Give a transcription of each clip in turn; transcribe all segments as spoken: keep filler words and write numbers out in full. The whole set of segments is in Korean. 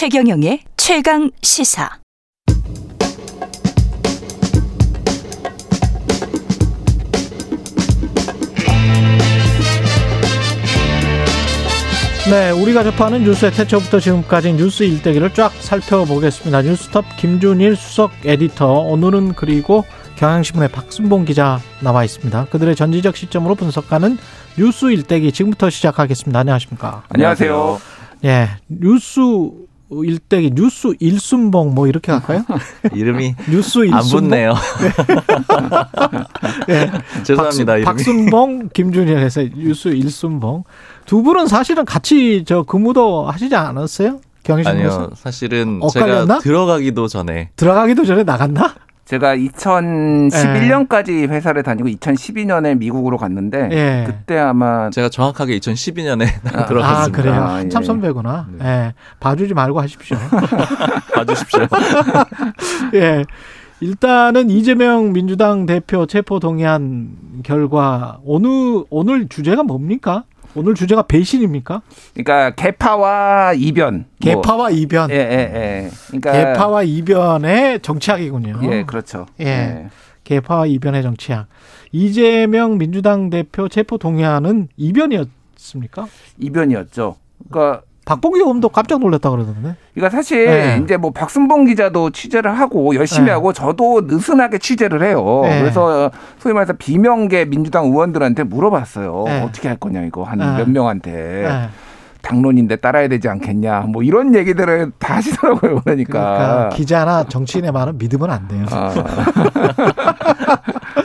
최경영의 최강 시사. 네, 우리가 접하는 뉴스의 태초부터 지금까지 뉴스 일대기를 쫙 살펴보겠습니다. 뉴스톱 김준일 수석 에디터, 오늘은 그리고 경향신문의 박순봉 기자 나와 있습니다. 그들의 전지적 시점으로 분석하는 뉴스 일대기 지금부터 시작하겠습니다. 안녕하십니까? 안녕하세요. 예, 뉴스 일대기, 뉴스 일순봉 뭐 이렇게 할까요? 이름이 뉴스 일순봉? 안 붙네요. 네. 죄송합니다. 박수, 박순봉, 김준일에서 뉴스 일순봉. 두 분은 사실은 같이 저 근무도 하시지 않았어요? 경영신문에서? 아니요. 사실은 엇갈렸나? 제가 들어가기도 전에. 들어가기도 전에 나갔나? 제가 이천십일 년까지 회사를 다니고 이천십이 년에 미국으로 갔는데 예. 그때 아마 제가 정확하게 이천십이 년에 아, 들어갔습니다. 아, 그래요? 한참 선배구나. 네. 예. 봐주지 말고 하십시오. 봐주십시오. 예. 일단은 이재명 민주당 대표 체포동의안 결과 오늘, 오늘 주제가 뭡니까? 오늘 주제가 배신입니까? 그러니까 개파와 이변. 개파와 뭐. 이변. 예, 예, 예. 그러니까 개파와 이변의 정치학이군요. 예, 그렇죠. 예. 예. 개파와 이변의 정치학. 이재명 민주당 대표 체포동의안은 이변이었습니까? 이변이었죠. 그러니까 박봉기 의원도 깜짝 놀랐다 그러던데. 그러니까 사실 네. 이제 뭐 박순봉 기자도 취재를 하고 열심히 네. 하고 저도 느슨하게 취재를 해요. 네. 그래서 소위 말해서 비명계 민주당 의원들한테 물어봤어요. 네. 어떻게 할 거냐 이거 한 몇 네. 명한테. 네. 당론인데 따라야 되지 않겠냐 뭐 이런 얘기들을 다 하시더라고요. 그러니까, 그러니까 기자나 정치인의 말은 믿으면 안 돼요. 아.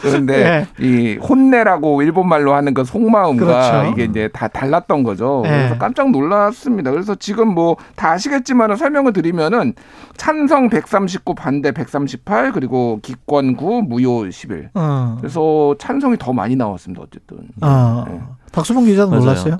그런데 네. 이 혼내라고 일본말로 하는 그 속마음과 그렇죠. 이게 이제 다 달랐던 거죠. 네. 그래서 깜짝 놀랐습니다. 그래서 지금 뭐 다 아시겠지만 설명을 드리면은 찬성 백삼십구, 반대 백삼십팔, 그리고 기권 구, 무효 십일. 어. 그래서 찬성이 더 많이 나왔습니다. 어쨌든. 어. 네. 박수봉 기자도 맞아요. 놀랐어요?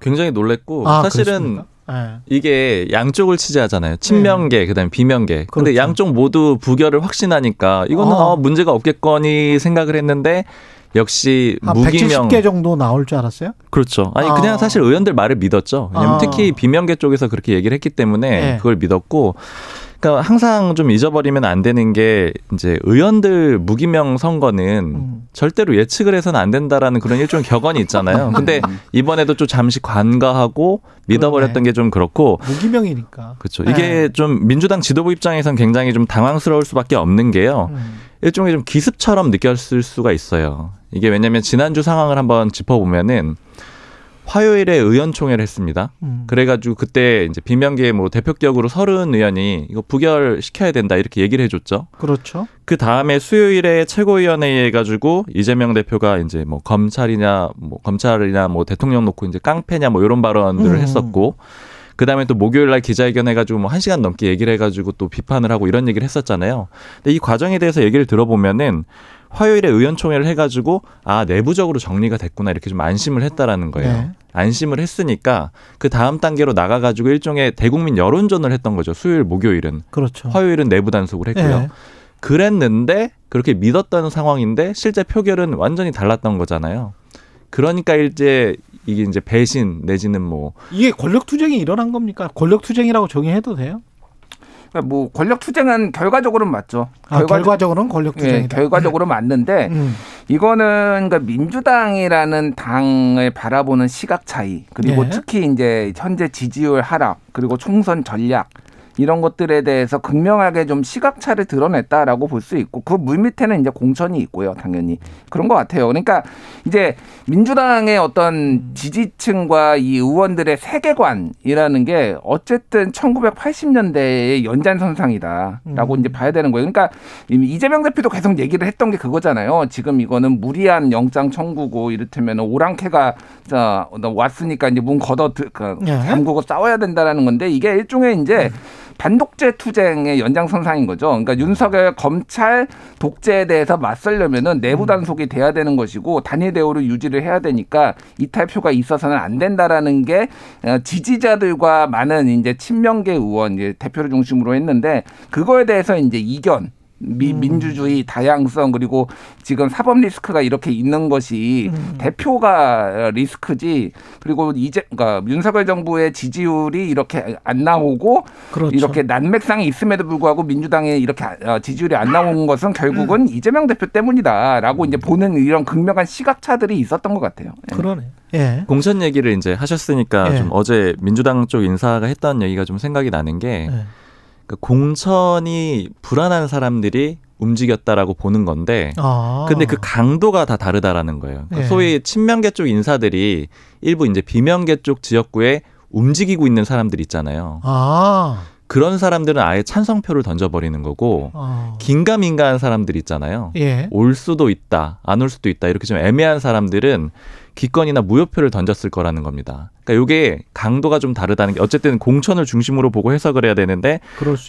굉장히 놀랬고 아, 사실은 네. 이게 양쪽을 취재하잖아요. 친명계 네. 그다음에 비명계. 그런데 그렇죠. 양쪽 모두 부결을 확신하니까 이거는 어. 어, 문제가 없겠거니 생각을 했는데 역시 아, 무기명. 백칠십 개 정도 나올 줄 알았어요? 그렇죠. 아니 아. 그냥 사실 의원들 말을 믿었죠. 왜냐면 아. 특히 비명계 쪽에서 그렇게 얘기를 했기 때문에 네. 그걸 믿었고. 그러니까 항상 좀 잊어버리면 안 되는 게 이제 의원들 무기명 선거는 음. 절대로 예측을 해서는 안 된다라는 그런 일종의 격언이 있잖아요. 근데 이번에도 좀 잠시 관가하고 믿어버렸던 게 좀 그렇고 무기명이니까. 그렇죠. 이게 네. 좀 민주당 지도부 입장에선 굉장히 좀 당황스러울 수밖에 없는 게요. 음. 일종의 좀 기습처럼 느꼈을 수가 있어요. 이게 왜냐하면 지난주 상황을 한번 짚어보면은. 화요일에 의원총회를 했습니다. 음. 그래가지고 그때 이제 비명계 뭐 대표격으로 서른 의원이 이거 부결시켜야 된다 이렇게 얘기를 해줬죠. 그렇죠. 그 다음에 수요일에 최고위원회에 가지고 이재명 대표가 이제 뭐 검찰이냐 뭐 검찰이나 뭐 대통령 놓고 이제 깡패냐 뭐 이런 발언들을 음. 했었고 그 다음에 또 목요일날 기자회견 해가지고 뭐 한 시간 넘게 얘기를 해가지고 또 비판을 하고 이런 얘기를 했었잖아요. 근데 이 과정에 대해서 얘기를 들어보면은. 화요일에 의원총회를 해가지고 아 내부적으로 정리가 됐구나 이렇게 좀 안심을 했다라는 거예요. 네. 안심을 했으니까 그 다음 단계로 나가가지고 일종의 대국민 여론전을 했던 거죠. 수요일, 목요일은. 그렇죠. 화요일은 내부 단속을 했고요. 네. 그랬는데 그렇게 믿었던 상황인데 실제 표결은 완전히 달랐던 거잖아요. 그러니까 이제 이게 이제 배신 내지는 뭐. 이게 권력투쟁이 일어난 겁니까? 권력투쟁이라고 정의해도 돼요? 뭐 권력 투쟁은 결과적으로는 맞죠. 아, 결과... 결과적으로는 권력 투쟁이다. 네, 결과적으로 맞는데 음. 이거는 그러니까 민주당이라는 당을 바라보는 시각 차이 그리고 네. 특히 이제 현재 지지율 하락 그리고 총선 전략 이런 것들에 대해서 극명하게 좀 시각차를 드러냈다라고 볼 수 있고 그 물밑에는 이제 공천이 있고요. 당연히 그런 것 같아요. 그러니까 이제 민주당의 어떤 지지층과 이 의원들의 세계관이라는 게 어쨌든 천구백팔십 년대의 연장선상이다라고 음. 이제 봐야 되는 거예요. 그러니까 이재명 대표도 계속 얘기를 했던 게 그거잖아요. 지금 이거는 무리한 영장 청구고 이를테면 오랑캐가 자, 왔으니까 이제 문 걷어 잠그고 싸워야 된다라는 건데 이게 일종의 이제 음. 반독재 투쟁의 연장선상인 거죠. 그러니까 윤석열 검찰 독재에 대해서 맞서려면은 내부 단속이 돼야 되는 것이고 단일 대우를 유지를 해야 되니까 이탈표가 있어서는 안 된다라는 게 지지자들과 많은 이제 친명계 의원 이제 대표를 중심으로 했는데 그거에 대해서 이제 이견. 미, 음. 민주주의 다양성 그리고 지금 사법 리스크가 이렇게 있는 것이 음. 대표가 리스크지. 그리고 이제 그러니까 윤석열 정부의 지지율이 이렇게 안 나오고 그렇죠. 이렇게 난맥상이 있음에도 불구하고 민주당에 이렇게 지지율이 안 나온 것은 결국은 음. 이재명 대표 때문이다라고 이제 보는 이런 극명한 시각차들이 있었던 것 같아요. 예. 그러네. 예. 공천 얘기를 이제 하셨으니까 예. 좀 어제 민주당 쪽 인사가 했던 얘기가 좀 생각이 나는 게. 예. 그러니까 공천이 불안한 사람들이 움직였다라고 보는 건데 아. 근데 그 강도가 다 다르다라는 거예요. 그러니까 예. 소위 친명계 쪽 인사들이 일부 이제 비명계 쪽 지역구에 움직이고 있는 사람들 있잖아요. 아. 그런 사람들은 아예 찬성표를 던져버리는 거고 아. 긴가민가한 사람들 있잖아요. 예. 올 수도 있다, 안 올 수도 있다 이렇게 좀 애매한 사람들은 기권이나 무효표를 던졌을 거라는 겁니다. 그러니까 이게 강도가 좀 다르다는 게 어쨌든 공천을 중심으로 보고 해석을 해야 되는데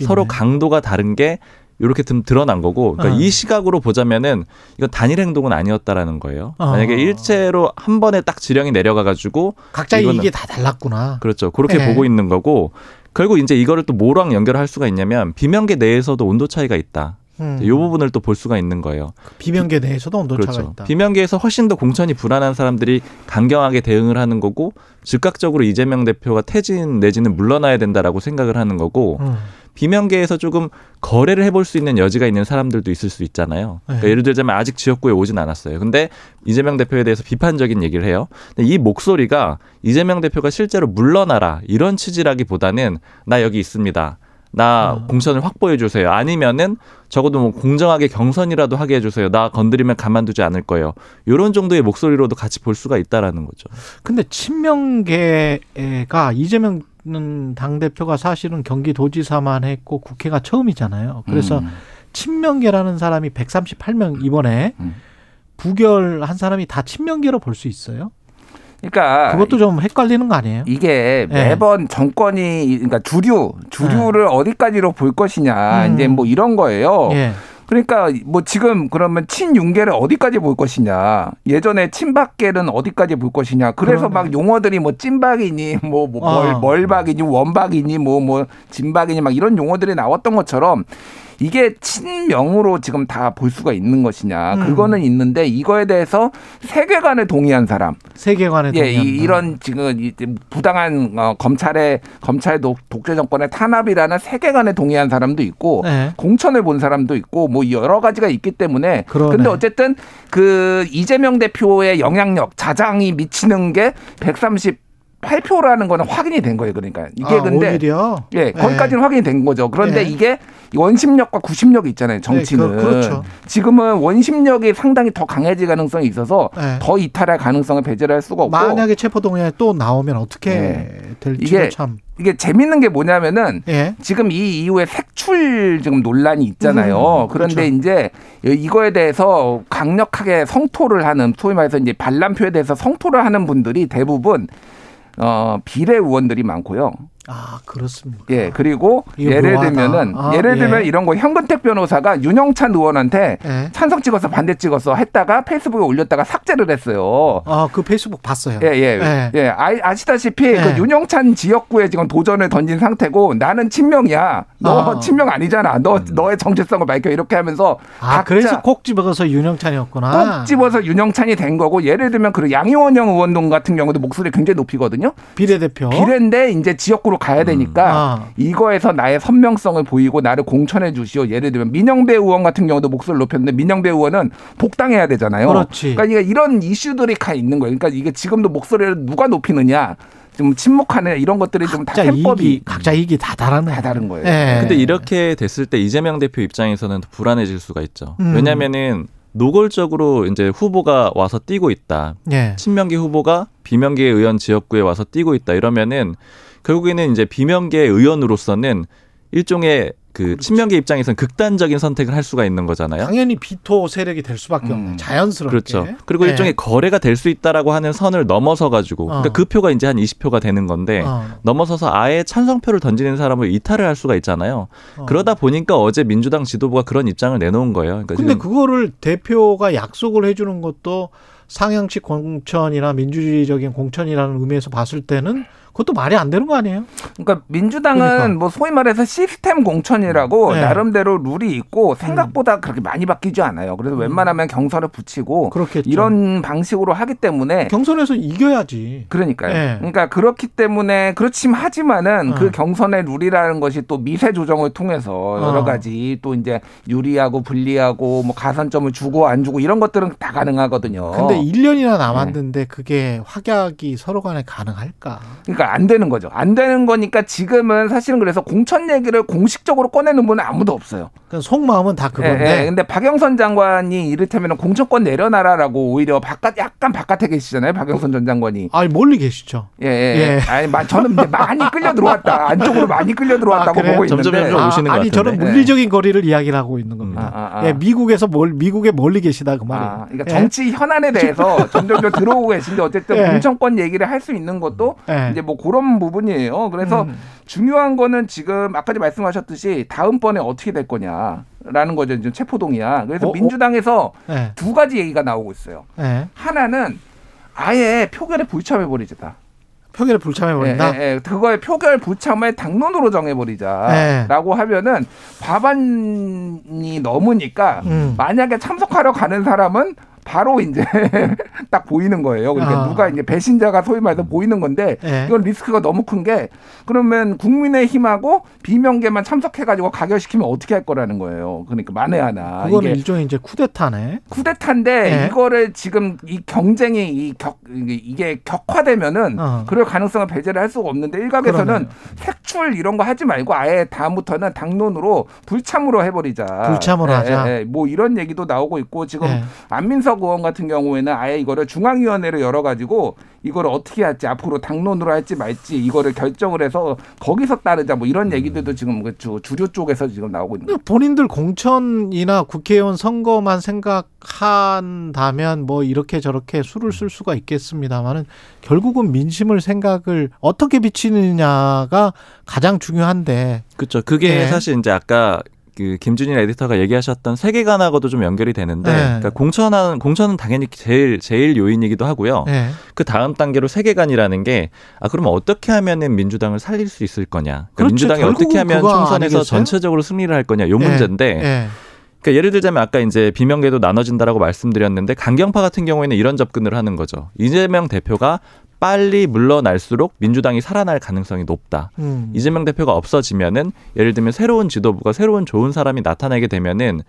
서로 강도가 다른 게 이렇게 좀 드러난 거고 그러니까 어. 이 시각으로 보자면은 이건 단일 행동은 아니었다라는 거예요. 어. 만약에 일체로 한 번에 딱 지령이 내려가가지고 각자 이게 다 달랐구나. 그렇죠. 그렇게 네. 보고 있는 거고 결국 이제 이거를 또 뭐랑 연결할 수가 있냐면 비명계 내에서도 온도 차이가 있다. 음. 이 부분을 또 볼 수가 있는 거예요. 비명계 내에서도 온도차가 그렇죠. 있다. 비명계에서 훨씬 더 공천이 불안한 사람들이 강경하게 대응을 하는 거고 즉각적으로 이재명 대표가 퇴진 내지는 물러나야 된다라고 생각을 하는 거고 음. 비명계에서 조금 거래를 해볼 수 있는 여지가 있는 사람들도 있을 수 있잖아요. 그러니까 예를 들자면 아직 지역구에 오진 않았어요. 근데 이재명 대표에 대해서 비판적인 얘기를 해요. 근데 이 목소리가 이재명 대표가 실제로 물러나라 이런 취지라기보다는 나 여기 있습니다. 나 어. 공천을 확보해 주세요. 아니면은 적어도 뭐 공정하게 경선이라도 하게 해주세요. 나 건드리면 가만두지 않을 거예요. 이런 정도의 목소리로도 같이 볼 수가 있다라는 거죠. 근데 친명계가 이재명 당대표가 사실은 경기도지사만 했고 국회가 처음이잖아요. 그래서 음. 친명계라는 사람이 백삼십팔 명 이번에 음. 부결한 사람이 다 친명계로 볼 수 있어요? 그러니까 그것도 좀 헷갈리는 거 아니에요? 이게 매번 네. 정권이 그러니까 주류 주류를 네. 어디까지로 볼 것이냐 음. 이제 뭐 이런 거예요. 네. 그러니까 뭐 지금 그러면 친윤계를 어디까지 볼 것이냐, 예전에 친박계는 어디까지 볼 것이냐. 그래서 그러네. 막 용어들이 뭐 찐박이니 뭐, 뭐 어. 멀박이니 원박이니 뭐 뭐 진박이니 막 이런 용어들이 나왔던 것처럼. 이게 친명으로 지금 다 볼 수가 있는 것이냐. 음. 그거는 있는데 이거에 대해서 세계관에 동의한 사람. 세계관에 예, 동의한 사람. 이런 지금 부당한 어, 검찰의 검찰 독, 독재 정권의 탄압이라는 세계관에 동의한 사람도 있고 네. 공천을 본 사람도 있고 뭐 여러 가지가 있기 때문에 그런데 어쨌든 그 이재명 대표의 영향력 자장이 미치는 게 백삼십 팔 표라는 거는 확인이 된 거예요. 그러니까 이게 아, 근데 오히려? 예, 거기까지는 네. 확인이 된 거죠. 그런데 네. 이게 원심력과 구심력이 있잖아요. 정치는. 네, 그, 그렇죠. 지금은 원심력이 상당히 더 강해질 가능성이 있어서 네. 더 이탈할 가능성을 배제를 할 수가 없고 만약에 체포동의안이 또 나오면 어떻게 네. 될지도 참. 이게 재밌는 게 뭐냐면은 예. 지금 이 이후에 색출 지금 논란이 있잖아요. 음, 그런데 그렇죠. 이제 이거에 대해서 강력하게 성토를 하는 소위 말해서 이제 반란표에 대해서 성토를 하는 분들이 대부분 어, 비례 의원들이 많고요. 아, 그렇습니다. 예, 그리고 예를 묘하다. 들면은 아, 예를 들면 예. 이런 거 현근택 변호사가 윤영찬 의원한테 예. 찬성 찍어서 반대 찍어서 했다가 페이스북에 올렸다가 삭제를 했어요. 아, 그 페이스북 봤어요. 예, 예, 예. 예 아, 아시다시피 예. 그 윤영찬 지역구에 지금 도전을 던진 상태고 나는 친명이야. 너 아. 친명 아니잖아. 너 음. 너의 정체성을 밝혀 이렇게 하면서 아, 그래서 콕 집어서 윤영찬이었구나. 콕 집어서 윤영찬이 된 거고 예를 들면 그 양이원영 의원동 같은 경우도 목소리 굉장히 높이거든요. 비례대표. 비례인데 이제 지역구로 가야 되니까 음, 아. 이거에서 나의 선명성을 보이고 나를 공천해 주시오. 예를 들면 민영배 의원 같은 경우도 목소리를 높였는데 민영배 의원은 복당해야 되잖아요. 그렇지. 그러니까 이런 이슈들이 가 있는 거예요. 그러니까 이게 지금도 목소리를 누가 높이느냐. 좀 침묵하는 이런 것들이 좀 다 템법이 각자 이익이 다 다른 다 다른 거예요. 네. 근데 이렇게 됐을 때 이재명 대표 입장에서는 불안해질 수가 있죠. 음. 왜냐면은 노골적으로 이제 후보가 와서 뛰고 있다. 네. 친명계 후보가 비명계 의원 지역구에 와서 뛰고 있다. 이러면은 결국에는 이제 비명계 의원으로서는 일종의 그 친명계 입장에서는 극단적인 선택을 할 수가 있는 거잖아요. 당연히 비토 세력이 될 수밖에 없는 음. 자연스럽게. 그렇죠. 그리고 네. 일종의 거래가 될 수 있다라고 하는 선을 넘어서 가지고 어. 그러니까 그 표가 이제 한 이십 표가 되는 건데 어. 넘어서서 아예 찬성표를 던지는 사람을 이탈을 할 수가 있잖아요. 어. 그러다 보니까 어제 민주당 지도부가 그런 입장을 내놓은 거예요. 그런데 그러니까 그거를 대표가 약속을 해주는 것도 상향식 공천이나 민주주의적인 공천이라는 의미에서 봤을 때는 그것도 말이 안 되는 거 아니에요? 그러니까 민주당은 그러니까. 뭐 소위 말해서 시스템 공천이라고 네. 나름대로 룰이 있고 생각보다 음. 그렇게 많이 바뀌지 않아요. 그래서 음. 웬만하면 경선을 붙이고 그렇겠죠. 이런 방식으로 하기 때문에 경선에서 이겨야지. 그러니까요. 네. 그러니까 그렇기 때문에 그렇지 하지만은 어. 그 경선의 룰이라는 것이 또 미세 조정을 통해서 여러 어. 가지 또 이제 유리하고 불리하고 뭐 가산점을 주고 안 주고 이런 것들은 다 가능하거든요. 근데 일 년이나 남았는데 네. 그게 확약이 서로 간에 가능할까? 그러니까 안 되는 거죠. 안 되는 거니까 지금은 사실은 그래서 공천 얘기를 공식적으로 꺼내는 분은 아무도 없어요. 그러니까 속마음은 다 그건데. 네, 네. 근데 박영선 장관이 이를테면 공천권 내려놔라라고 오히려 바깥 약간 바깥에 계시잖아요. 박영선 전 장관이. 아니 멀리 계시죠. 예, 예. 예. 아니 저는 많이 끌려 들어왔다. 안쪽으로 많이 끌려 들어왔다고 아, 보고 있는데. 점점 점점 오시는 아, 것 아니 같은데. 저는 물리적인 네. 거리를 이야기를 하고 있는 겁니다. 아, 아. 예, 미국에서 멀 미국에 멀리 계시다 그 말이에요. 아, 그러니까 예. 정치 현안에 대해서 점점 더 들어오고 계신데 어쨌든 예. 공천권 얘기를 할 수 있는 것도 예. 이제 뭐 그런 부분이에요. 그래서 음. 중요한 거는 지금 아까도 말씀하셨듯이 다음번에 어떻게 될 거냐라는 거죠. 지금 체포동의안. 그래서 어, 민주당에서 어? 예. 두 가지 얘기가 나오고 있어요. 예. 하나는 아예 표결에 불참해 버리겠다. 표결에 불참해버린다? 예, 예, 예. 그거에 표결 불참을 당론으로 정해버리자라고 예. 하면은 과반이 넘으니까 음. 만약에 참석하러 가는 사람은 바로 이제 딱 보이는 거예요. 그러니까 아. 누가 이제 배신자가 소위 말해서 보이는 건데 예. 이건 리스크가 너무 큰 게 그러면 국민의힘하고 비명계만 참석해가지고 가결시키면 어떻게 할 거라는 거예요. 그러니까 만에 하나. 그거는 이게 일종의 이제 쿠데타네. 쿠데타인데 예. 이거를 지금 이 경쟁이 이 격, 이게 격화되면은 어. 그럴 가능성을 배제를 할 수가 없는데 일각에서는 그러네요. 색출 이런 거 하지 말고 아예 다음부터는 당론으로 불참으로 해버리자. 불참으로 예, 하자. 예, 예. 뭐 이런 얘기도 나오고 있고 지금 예. 안민석 의원 같은 경우에는 아예 이거를 중앙위원회를 열어가지고 이걸 어떻게 할지 앞으로 당론으로 할지 말지 이거를 결정을 해서 거기서 따르자 뭐 이런 얘기들도 지금 주류 쪽에서 지금 나오고 있는 거예요. 본인들 공천이나 국회의원 선거만 생각한다면 뭐 이렇게 저렇게 수를 쓸 수가 있겠습니다만은 결국은 민심을 생각을 어떻게 비치느냐가 가장 중요한데 그렇죠. 그게 네. 사실 이제 아까 그 김준일 에디터가 얘기하셨던 세계관하고도 좀 연결이 되는데 네. 그러니까 공천은 공천은 당연히 제일 제일 요인이기도 하고요. 네. 그 다음 단계로 세계관이라는 게 아 그러면 어떻게 하면은 민주당을 살릴 수 있을 거냐. 그러니까 민주당이 어떻게 하면 총선에서 아니겠어요? 전체적으로 승리를 할 거냐. 요 네. 문제인데. 네. 그러니까 예를 들자면 아까 이제 비명계도 나눠진다라고 말씀드렸는데 강경파 같은 경우에는 이런 접근을 하는 거죠. 이재명 대표가 빨리 물러날수록 민주당이 살아날 가능성이 높다. 음. 이재명 대표가 없어지면은 예를 들면 새로운 지도부가 새로운 좋은 사람이 나타나게 되면은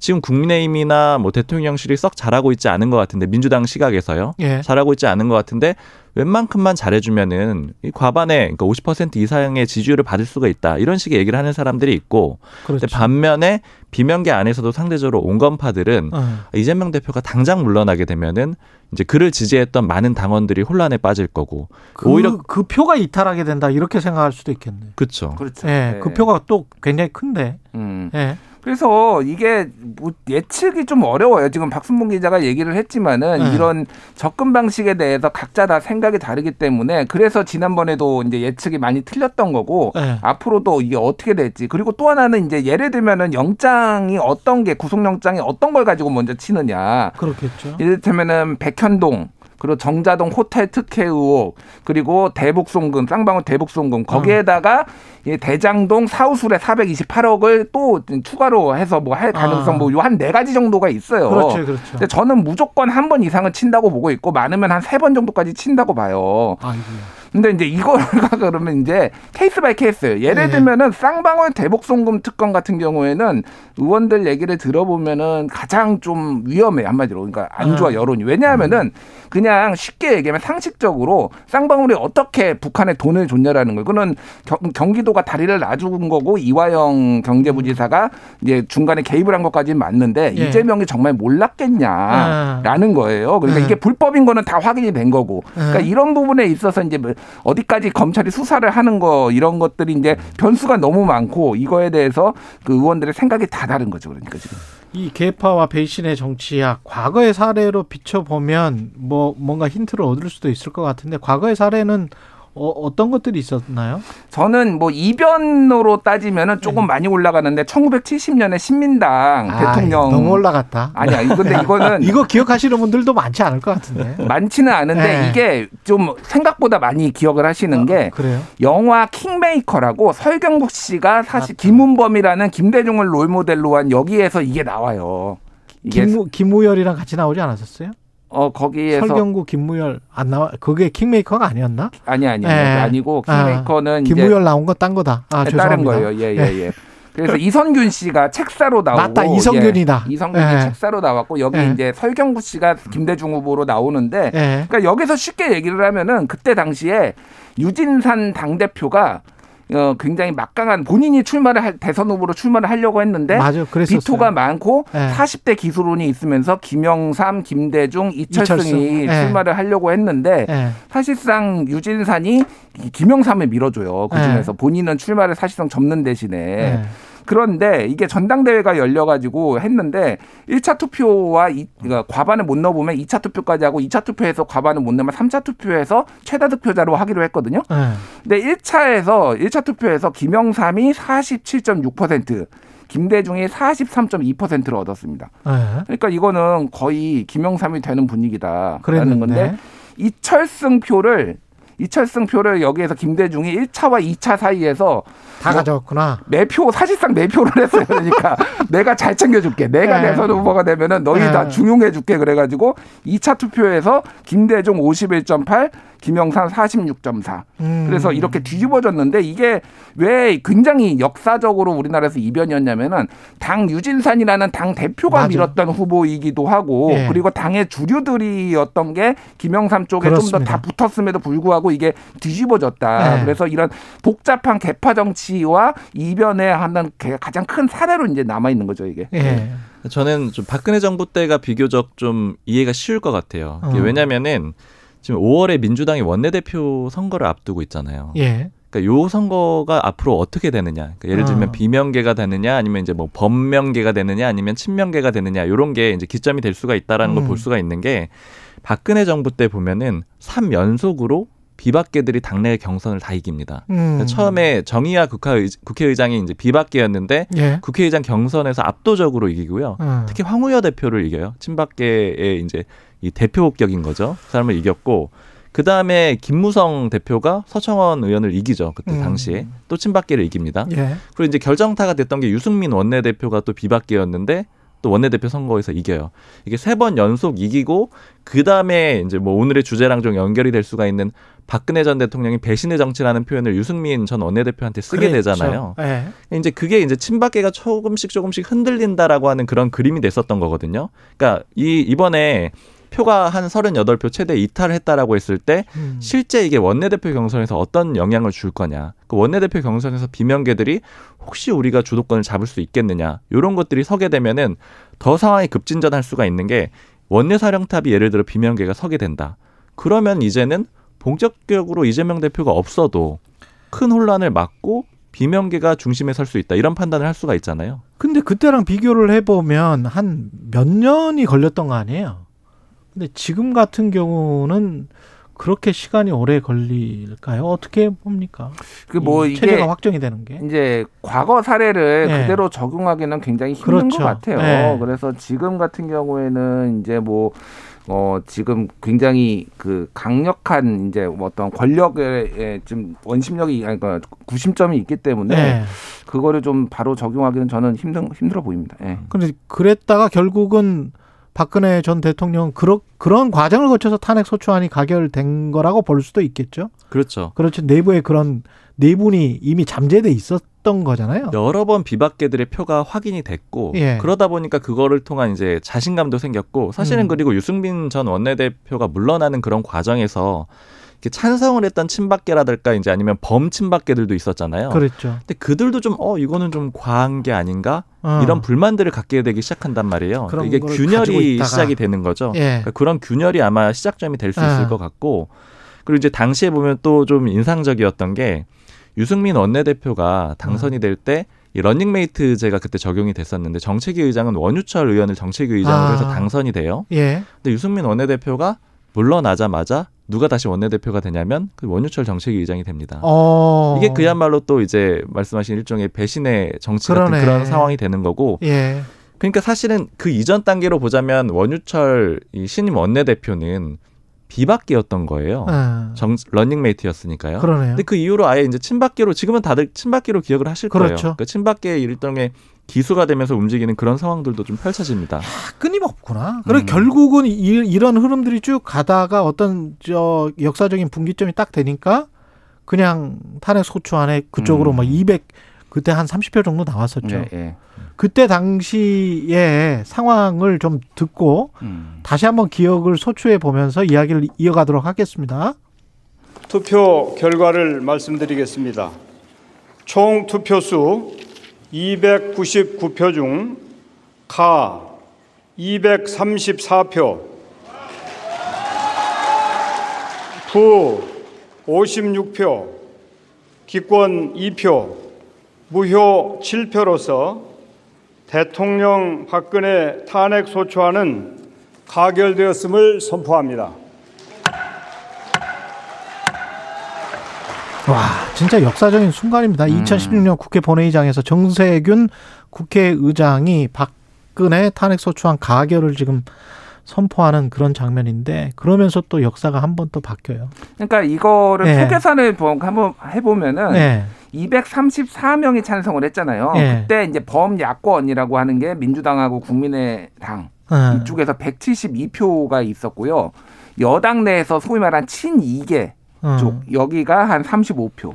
지금 국민의힘이나 뭐 대통령실이 썩 잘하고 있지 않은 것 같은데 민주당 시각에서요. 예. 잘하고 있지 않은 것 같은데 웬만큼만 잘해주면은 이 과반의 그러니까 오십 퍼센트 이상의 지지율을 받을 수가 있다. 이런 식의 얘기를 하는 사람들이 있고 그렇죠. 근데 반면에 비명계 안에서도 상대적으로 온건파들은 음. 이재명 대표가 당장 물러나게 되면은 이제 그를 지지했던 많은 당원들이 혼란에 빠질 거고 그, 오히려 그 표가 이탈하게 된다 이렇게 생각할 수도 있겠네요. 그렇죠. 그렇죠. 예, 네. 그 표가 또 굉장히 큰데. 음. 예. 그래서 이게 뭐 예측이 좀 어려워요. 지금 박순봉 기자가 얘기를 했지만은 네. 이런 접근 방식에 대해서 각자 다 생각이 다르기 때문에 그래서 지난번에도 이제 예측이 많이 틀렸던 거고 네. 앞으로도 이게 어떻게 될지 그리고 또 하나는 이제 예를 들면은 영장이 어떤 게 구속영장이 어떤 걸 가지고 먼저 치느냐. 그렇겠죠. 이를테면은 백현동. 그리고 정자동 호텔 특혜 의혹 그리고 대북송금 쌍방울 대북송금 거기에다가 음. 대장동 사우술에 사백이십팔억을 또 추가로 해서 뭐 할 가능성 아. 뭐 한 네 가지 정도가 있어요. 그렇죠, 그렇죠. 근데 저는 무조건 한 번 이상은 친다고 보고 있고 많으면 한 세 번 정도까지 친다고 봐요. 아이고야. 근데 이제 이거가 그러면 이제 케이스 바이 케이스예요. 예를 네. 들면은 쌍방울 대북송금 특검 같은 경우에는 의원들 얘기를 들어보면은 가장 좀 위험해 한마디로 그러니까 안 좋아 여론이 왜냐하면은 그냥 쉽게 얘기하면 상식적으로 쌍방울이 어떻게 북한에 돈을 줬냐라는 거예요. 그건 경기도가 다리를 놔준 거고 이화영 경제부지사가 이제 중간에 개입을 한 것까지는 맞는데 네. 이재명이 정말 몰랐겠냐라는 거예요. 그러니까 네. 이게 불법인 거는 다 확인이 된 거고 그러니까 이런 부분에 있어서 이제 어디까지 검찰이 수사를 하는 거 이런 것들이 이제 변수가 너무 많고 이거에 대해서 그 의원들의 생각이 다 다른 거죠. 그러니까 지금 이 개파와 배신의 정치학 과거의 사례로 비춰보면 뭐 뭔가 힌트를 얻을 수도 있을 것 같은데 과거의 사례는 어, 어떤 것들이 있었나요? 저는 뭐 이변으로 따지면은 조금 네. 많이 올라가는데 천구백칠십 년에 신민당 아, 대통령 너무 올라갔다. 아니야. 근데 이거는 이거 기억하시는 분들도 많지 않을 것 같은데. 많지는 않은데 네. 이게 좀 생각보다 많이 기억을 하시는 어, 게 그래요? 영화 킹메이커라고 설경구 씨가 사실 맞다. 김은범이라는 김대중을 롤모델로 한 여기에서 이게 나와요. 이게 김우, 김우열이랑 같이 나오지 않았었어요? 어 거기에서 설경구 김무열 안 나와 그게 킹메이커가 아니었나? 아니 아니 아니고 킹메이커는 아, 이제 김무열 나온 거 딴 거다. 아, 다른 거예요. 예예 예, 예. 그래서 이선균 씨가 책사로 나오고 맞다 이선균이다. 예, 이선균이 예. 책사로 나왔고 여기 예. 이제 설경구 씨가 김대중 후보로 나오는데 예. 그러니까 여기서 쉽게 얘기를 하면은 그때 당시에 유진산 당대표가 어, 굉장히 막강한 본인이 출마를 할, 대선 후보로 출마를 하려고 했는데 맞아, 비토가 많고 네. 사십 대 기수론이 있으면서 김영삼, 김대중, 이철승이 이철승. 네. 출마를 하려고 했는데 네. 사실상 유진산이 김영삼을 밀어줘요. 그중에서 네. 본인은 출마를 사실상 접는 대신에 네. 그런데 이게 전당대회가 열려가지고 했는데 일 차 투표와 이, 그러니까 과반을 못 넣어보면 이 차 투표까지 하고 이 차 투표에서 과반을 못 넣으면 삼 차 투표에서 최다 득표자로 하기로 했거든요. 네. 근데 일 차에서 일 차 투표에서 김영삼이 사십칠 점 육 퍼센트, 김대중이 사십삼 점 이 퍼센트를 얻었습니다. 네. 그러니까 이거는 거의 김영삼이 되는 분위기다라는 그랬는데. 건데 이철승 표를 이철승 표를 여기에서 김대중이 일 차와 이 차 사이에서 다 뭐 가져왔구나. 매표 사실상 매표를 했어요. 그러니까 내가 잘 챙겨줄게. 내가 네. 대선 후보가 되면은 너희 네. 다 중용해줄게. 그래가지고 이 차 투표에서 김대중 오십일 점 팔, 김영삼 사십육 점 사. 음. 그래서 이렇게 뒤집어졌는데 이게 왜 굉장히 역사적으로 우리나라에서 이변이었냐면은 당 유진산이라는 당 대표가 맞아. 밀었던 후보이기도 하고 네. 그리고 당의 주류들이었던 게 김영삼 쪽에 좀 더 다 붙었음에도 불구하고 이게 뒤집어졌다. 네. 그래서 이런 복잡한 개파 정치와 이변의 하는 가장 큰 사례로 이제 남아 있는 거죠 이게. 네. 저는 좀 박근혜 정부 때가 비교적 좀 이해가 쉬울 것 같아요. 어. 왜냐하면은. 지금 오월에 민주당이 원내대표 선거를 앞두고 있잖아요. 예. 그러니까 요 선거가 앞으로 어떻게 되느냐. 그러니까 예를 들면 어. 비명계가 되느냐, 아니면 이제 뭐 범명계가 되느냐, 아니면 친명계가 되느냐. 이런 게 이제 기점이 될 수가 있다라는 음. 걸 볼 수가 있는 게 박근혜 정부 때 보면은 삼 연속으로 비박계들이 당내 경선을 다 이깁니다. 음. 그러니까 처음에 정의화 국회의, 국회의장이 이제 비박계였는데 예. 국회의장 경선에서 압도적으로 이기고요. 음. 특히 황우여 대표를 이겨요. 친박계의 이제 이 대표격인 거죠. 그 사람을 이겼고 그 다음에 김무성 대표가 서청원 의원을 이기죠. 그때 당시에 음. 또 친박계를 이깁니다. 예. 그리고 이제 결정타가 됐던 게 유승민 원내대표가 또 비박계였는데 또 원내대표 선거에서 이겨요. 이게 세 번 연속 이기고 그 다음에 이제 뭐 오늘의 주제랑 좀 연결이 될 수가 있는 박근혜 전 대통령이 배신의 정치라는 표현을 유승민 전 원내대표한테 쓰게 그렇죠. 되잖아요. 네. 이제 그게 이제 친박계가 조금씩 조금씩 흔들린다라고 하는 그런 그림이 됐었던 거거든요. 그러니까 이 이번에 표가 한 삼십팔 표 최대 이탈했다라고 했을 때 음. 실제 이게 원내대표 경선에서 어떤 영향을 줄 거냐. 그 원내대표 경선에서 비명계들이 혹시 우리가 주도권을 잡을 수 있겠느냐. 이런 것들이 서게 되면은 더 상황이 급진전할 수가 있는 게 원내 사령탑이 예를 들어 비명계가 서게 된다. 그러면 이제는 본격적으로 이재명 대표가 없어도 큰 혼란을 막고 비명계가 중심에 설 수 있다. 이런 판단을 할 수가 있잖아요. 근데 그때랑 비교를 해보면 한 몇 년이 걸렸던 거 아니에요? 근데 지금 같은 경우는 그렇게 시간이 오래 걸릴까요? 어떻게 봅니까? 그 뭐 이게 체제가 확정이 되는 게 이제 과거 사례를 네. 그대로 적용하기는 굉장히 힘든 그렇죠. 것 같아요. 네. 그래서 지금 같은 경우에는 이제 뭐 어, 지금 굉장히 그 강력한 이제 어떤 권력의 좀 원심력이 아니 그러니까 구심점이 있기 때문에 네. 그거를 좀 바로 적용하기는 저는 힘든 힘들어 보입니다. 예. 네. 그런데 그랬다가 결국은 박근혜 전 대통령 그런 그런 과정을 거쳐서 탄핵 소추안이 가결된 거라고 볼 수도 있겠죠. 그렇죠. 그렇죠. 내부에 그런 내분이 이미 잠재돼 있었던 거잖아요. 여러 번 비박계들의 표가 확인이 됐고 예. 그러다 보니까 그거를 통한 이제 자신감도 생겼고 사실은 음. 그리고 유승민 전 원내대표가 물러나는 그런 과정에서 이렇게 찬성을 했던 친박계라든가 이제 아니면 범친박계들도 있었잖아요. 그렇죠. 근데 그들도 좀 어 이거는 좀 과한 게 아닌가? 어. 이런 불만들을 갖게 되기 시작한단 말이에요. 그러니까 이게 균열이 시작이 되는 거죠. 예. 그러니까 그런 균열이 아마 시작점이 될 수 어. 있을 것 같고 그리고 이제 당시에 보면 또 좀 인상적이었던 게 유승민 원내대표가 당선이 될 때 이 런닝메이트제가 그때 적용이 됐었는데 정책위 의장은 원유철 의원을 정책위 의장으로 아. 해서 당선이 돼요. 예. 근데 유승민 원내대표가 물러나자마자 누가 다시 원내대표가 되냐면 그 원유철 정책위 의장이 됩니다. 어... 이게 그야말로 또 이제 말씀하신 일종의 배신의 정치 그러네. 같은 그런 상황이 되는 거고. 예. 그러니까 사실은 그 이전 단계로 보자면 원유철 이 신임 원내대표는 비박계였던 거예요. 음. 정, 러닝메이트였으니까요. 그러네요. 근데 그 이후로 아예 이제 친박계로 지금은 다들 친박계로 기억을 하실 그렇죠. 거예요. 그러니까 친박계의 일종의 기수가 되면서 움직이는 그런 상황들도 좀 펼쳐집니다. 야, 끊임없구나. 그리고 음. 결국은 이, 이런 흐름들이 쭉 가다가 어떤 저 역사적인 분기점이 딱 되니까 그냥 탄핵 소추 안에 그쪽으로 음. 막 이백 그때 한 삼십 표 정도 나왔었죠. 예, 예. 그때 당시의 상황을 좀 듣고 음. 다시 한번 기억을 소추해 보면서 이야기를 이어가도록 하겠습니다. 투표 결과를 말씀드리겠습니다. 총 투표수 이백구십구 표 중 가 이백삼십사 표, 부 오십육 표, 기권 이 표, 무효 칠 표로서 대통령 박근혜 탄핵 소추안은 가결되었음을 선포합니다. 와, 진짜 역사적인 순간입니다. 음. 이천십육 년 국회 본회의장에서 정세균 국회의장이 박근혜 탄핵 소추안 가결을 지금 선포하는 그런 장면인데 그러면서 또 역사가 한 번 또 바뀌어요. 그러니까 이거를 네. 표계산을 한번 해보면은 네. 이백삼십사 명이 찬성을 했잖아요. 네. 그때 이제 범야권이라고 하는 게 민주당하고 국민의당 네. 이쪽에서 백칠십이 표가 있었고요. 여당 내에서 소위 말한 친이계 음. 쪽 여기가 한 삼십오 표.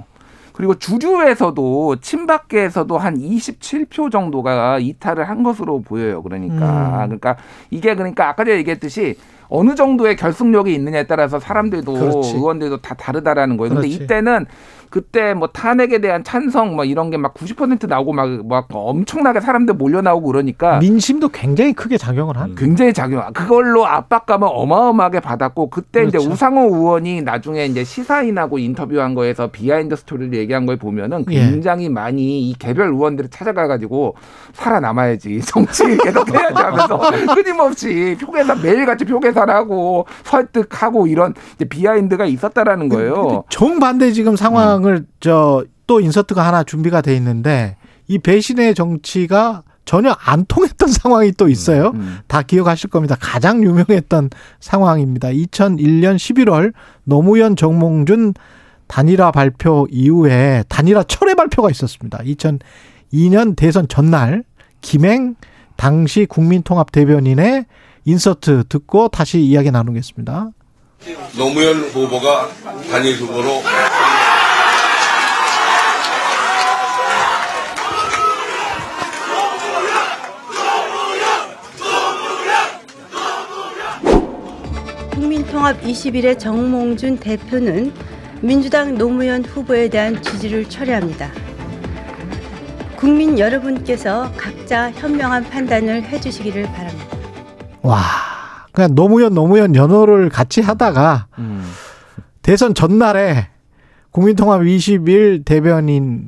그리고 주류에서도 친박계에서도 한 이십칠 표 정도가 이탈을 한 것으로 보여요. 그러니까 음. 그러니까 이게 그러니까 아까 제가 얘기했듯이 어느 정도의 결속력이 있느냐에 따라서 사람들도 그렇지. 의원들도 다 다르다라는 거예요. 그런데 이때는 그때 뭐 탄핵에 대한 찬성 뭐 이런 게 막 구십 퍼센트 나오고 막 막 엄청나게 사람들 몰려 나오고 그러니까 민심도 굉장히 크게 작용을 한. 굉장히 작용. 그걸로 압박감을 어마어마하게 받았고 그때 그렇죠. 이제 우상호 의원이 나중에 이제 시사인하고 인터뷰한 거에서 비하인드 스토리를 얘기한 거에 보면은 굉장히 예. 많이 이 개별 의원들을 찾아가가지고 살아남아야지 정치 계속 해야지 하면서 끊임없이 표계산 매일같이 표계산하고 설득하고 이런 이제 비하인드가 있었다라는 거예요. 정반대 지금 상황. 저 또 인서트가 하나 준비가 돼 있는데 이 배신의 정치가 전혀 안 통했던 상황이 또 있어요. 음, 음. 다 기억하실 겁니다. 가장 유명했던 상황입니다. 이천일 년 십일월 노무현 정몽준 단일화 발표 이후에 단일화 철회 발표가 있었습니다. 이천이 년 대선 전날 김행 당시 국민통합대변인의 인서트 듣고 다시 이야기 나누겠습니다. 노무현 후보가 단일 후보로 통합 이십 일의 정몽준 대표는 민주당 노무현 후보에 대한 지지를 철회합니다. 국민 여러분께서 각자 현명한 판단을 해주시기를 바랍니다. 와, 그냥 노무현 노무현 연호를 같이 하다가 음. 대선 전날에 국민통합 이십 일 대변인인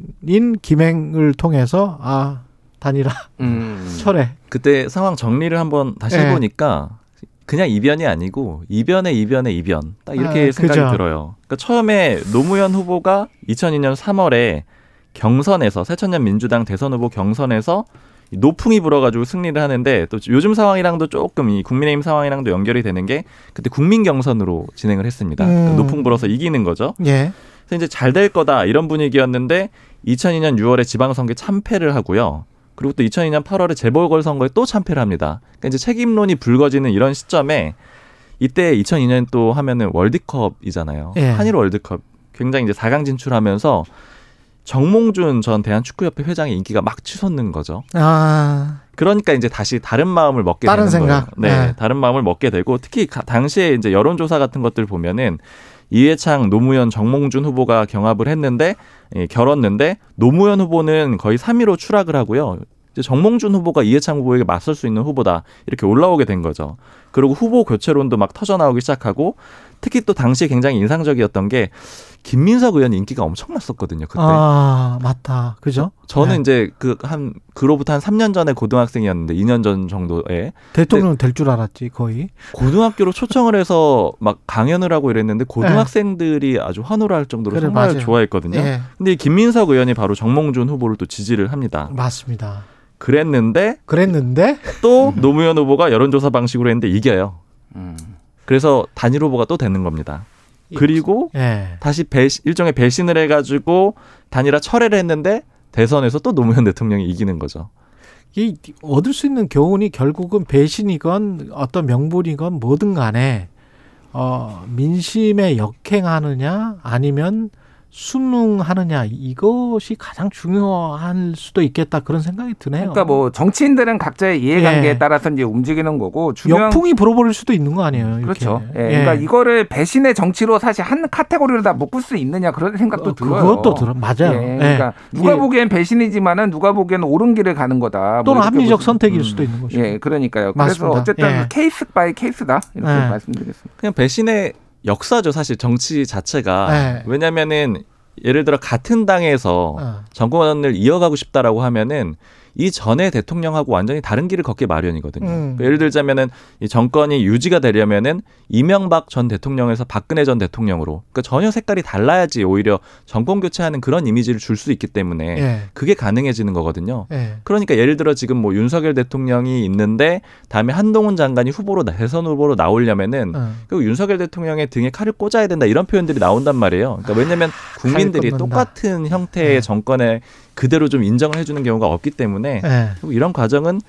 김행을 통해서 아 단일화 음. 철회. 그때 상황 정리를 한번 다시 네. 해보니까. 그냥 이변이 아니고 이변에 이변에 이변 딱 이렇게 아, 생각이 그죠. 들어요. 그러니까 처음에 노무현 후보가 이천이 년 삼월에 경선에서 새천년 민주당 대선 후보 경선에서 노풍이 불어가지고 승리를 하는데 또 요즘 상황이랑도 조금 이 국민의힘 상황이랑도 연결이 되는 게 그때 국민 경선으로 진행을 했습니다. 음. 그러니까 노풍 불어서 이기는 거죠. 예. 그래서 이제 잘 될 거다 이런 분위기였는데 이천이 년 유월에 지방선거 참패를 하고요. 그리고 또 이천이 년 팔월에 재보궐선거에 또 참패를 합니다. 그러니까 이제 책임론이 불거지는 이런 시점에 이때 이천이 년 또 하면은 월드컵이잖아요. 예. 한일 월드컵 굉장히 이제 사 강 진출하면서 정몽준 전 대한축구협회 회장의 인기가 막 치솟는 거죠. 아. 그러니까 이제 다시 다른 마음을 먹게 다른 되는 생각. 거예요. 네, 네, 다른 마음을 먹게 되고 특히 당시에 이제 여론조사 같은 것들 보면은. 이해창, 노무현, 정몽준 후보가 경합을 했는데 예, 결었는데 노무현 후보는 거의 삼 위로 추락을 하고요. 이제 정몽준 후보가 이해찬 후보에게 맞설 수 있는 후보다 이렇게 올라오게 된 거죠. 그리고 후보 교체론도 막 터져나오기 시작하고 특히 또 당시에 굉장히 인상적이었던 게 김민석 의원 인기가 엄청났었거든요. 그때. 아 맞다. 그죠? 저는 네. 이제 그 한 그로부터 한 삼 년 전에 고등학생이었는데 이 년 전 정도에 대통령 될 줄 알았지 거의. 고등학교로 초청을 해서 막 강연을 하고 이랬는데 고등학생들이 네. 아주 환호를 할 정도로 그래, 정말 맞아요. 좋아했거든요. 네. 근데 김민석 의원이 바로 정몽준 후보를 또 지지를 합니다. 맞습니다. 그랬는데 그랬는데 또 노무현 후보가 여론조사 방식으로 했는데 이겨요. 음. 그래서 단일 후보가 또 되는 겁니다. 그리고 예. 다시 배신, 일종의 배신을 해가지고 단일화 철회를 했는데 대선에서 또 노무현 대통령이 이기는 거죠. 이 얻을 수 있는 교훈이 결국은 배신이건 어떤 명분이건 뭐든 간에 어, 민심에 역행하느냐 아니면 순응하느냐 이것이 가장 중요할 수도 있겠다 그런 생각이 드네요. 그러니까 뭐 정치인들은 각자의 이해관계에 예. 따라서 이제 움직이는 거고 중요한... 역풍이 불어버릴 수도 있는 거 아니에요. 이렇게. 그렇죠. 예. 예. 그러니까 이거를 배신의 정치로 사실 한 카테고리로 다 묶을 수 있느냐 그런 생각도 어, 들어요. 그것도 들어 맞아요. 예. 예. 그러니까 예. 누가 보기엔 배신이지만은 누가 보기엔 옳은 길을 가는 거다. 또는 뭐 합리적 선택일 음. 수도 있는 거죠. 예, 그러니까요. 맞습니다. 그래서 어쨌든 예. 케이스 바이 케이스다 이렇게 예. 말씀드리겠습니다. 그냥 배신의 역사죠. 사실 정치 자체가. 네. 왜냐하면은 예를 들어 같은 당에서 어. 정권을 이어가고 싶다라고 하면은 이 전에 대통령하고 완전히 다른 길을 걷기 마련이거든요. 음. 그러니까 예를 들자면은 이 정권이 유지가 되려면은 이명박 전 대통령에서 박근혜 전 대통령으로 그러니까 전혀 색깔이 달라야지 오히려 정권 교체하는 그런 이미지를 줄 수 있기 때문에 예. 그게 가능해지는 거거든요. 예. 그러니까 예를 들어 지금 뭐 윤석열 대통령이 있는데 다음에 한동훈 장관이 후보로 대선 후보로 나오려면은 음. 그 윤석열 대통령의 등에 칼을 꽂아야 된다 이런 표현들이 나온단 말이에요. 그러니까 왜냐하면 국민들이 똑같은 형태의 예. 정권에 그대로 좀 인정을 해주는 경우가 없기 때문에 네. 이런 과정은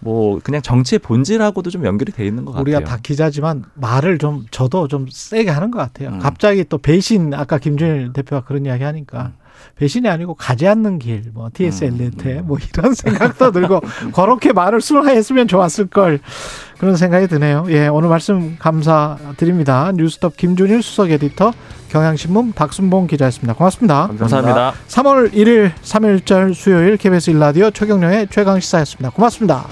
뭐 그냥 정치의 본질하고도 좀 연결이 돼 있는 것 같아요. 우리가 다 기자지만 말을 좀 저도 좀 세게 하는 것 같아요. 음. 갑자기 또 배신 아까 김준일 대표가 그런 이야기 하니까 음. 배신이 아니고 가지 않는 길 뭐 티에스엘한테 음. 뭐 이런 생각도 들고 그렇게 말을 순화했으면 좋았을 걸 그런 생각이 드네요. 예, 오늘 말씀 감사드립니다. 뉴스톱 김준일 수석 에디터 경향신문 박순봉 기자였습니다. 고맙습니다. 감사합니다. 감사합니다. 삼월 일일 삼일절 수요일 케이비에스 일 라디오 최경영의 최강시사였습니다. 고맙습니다.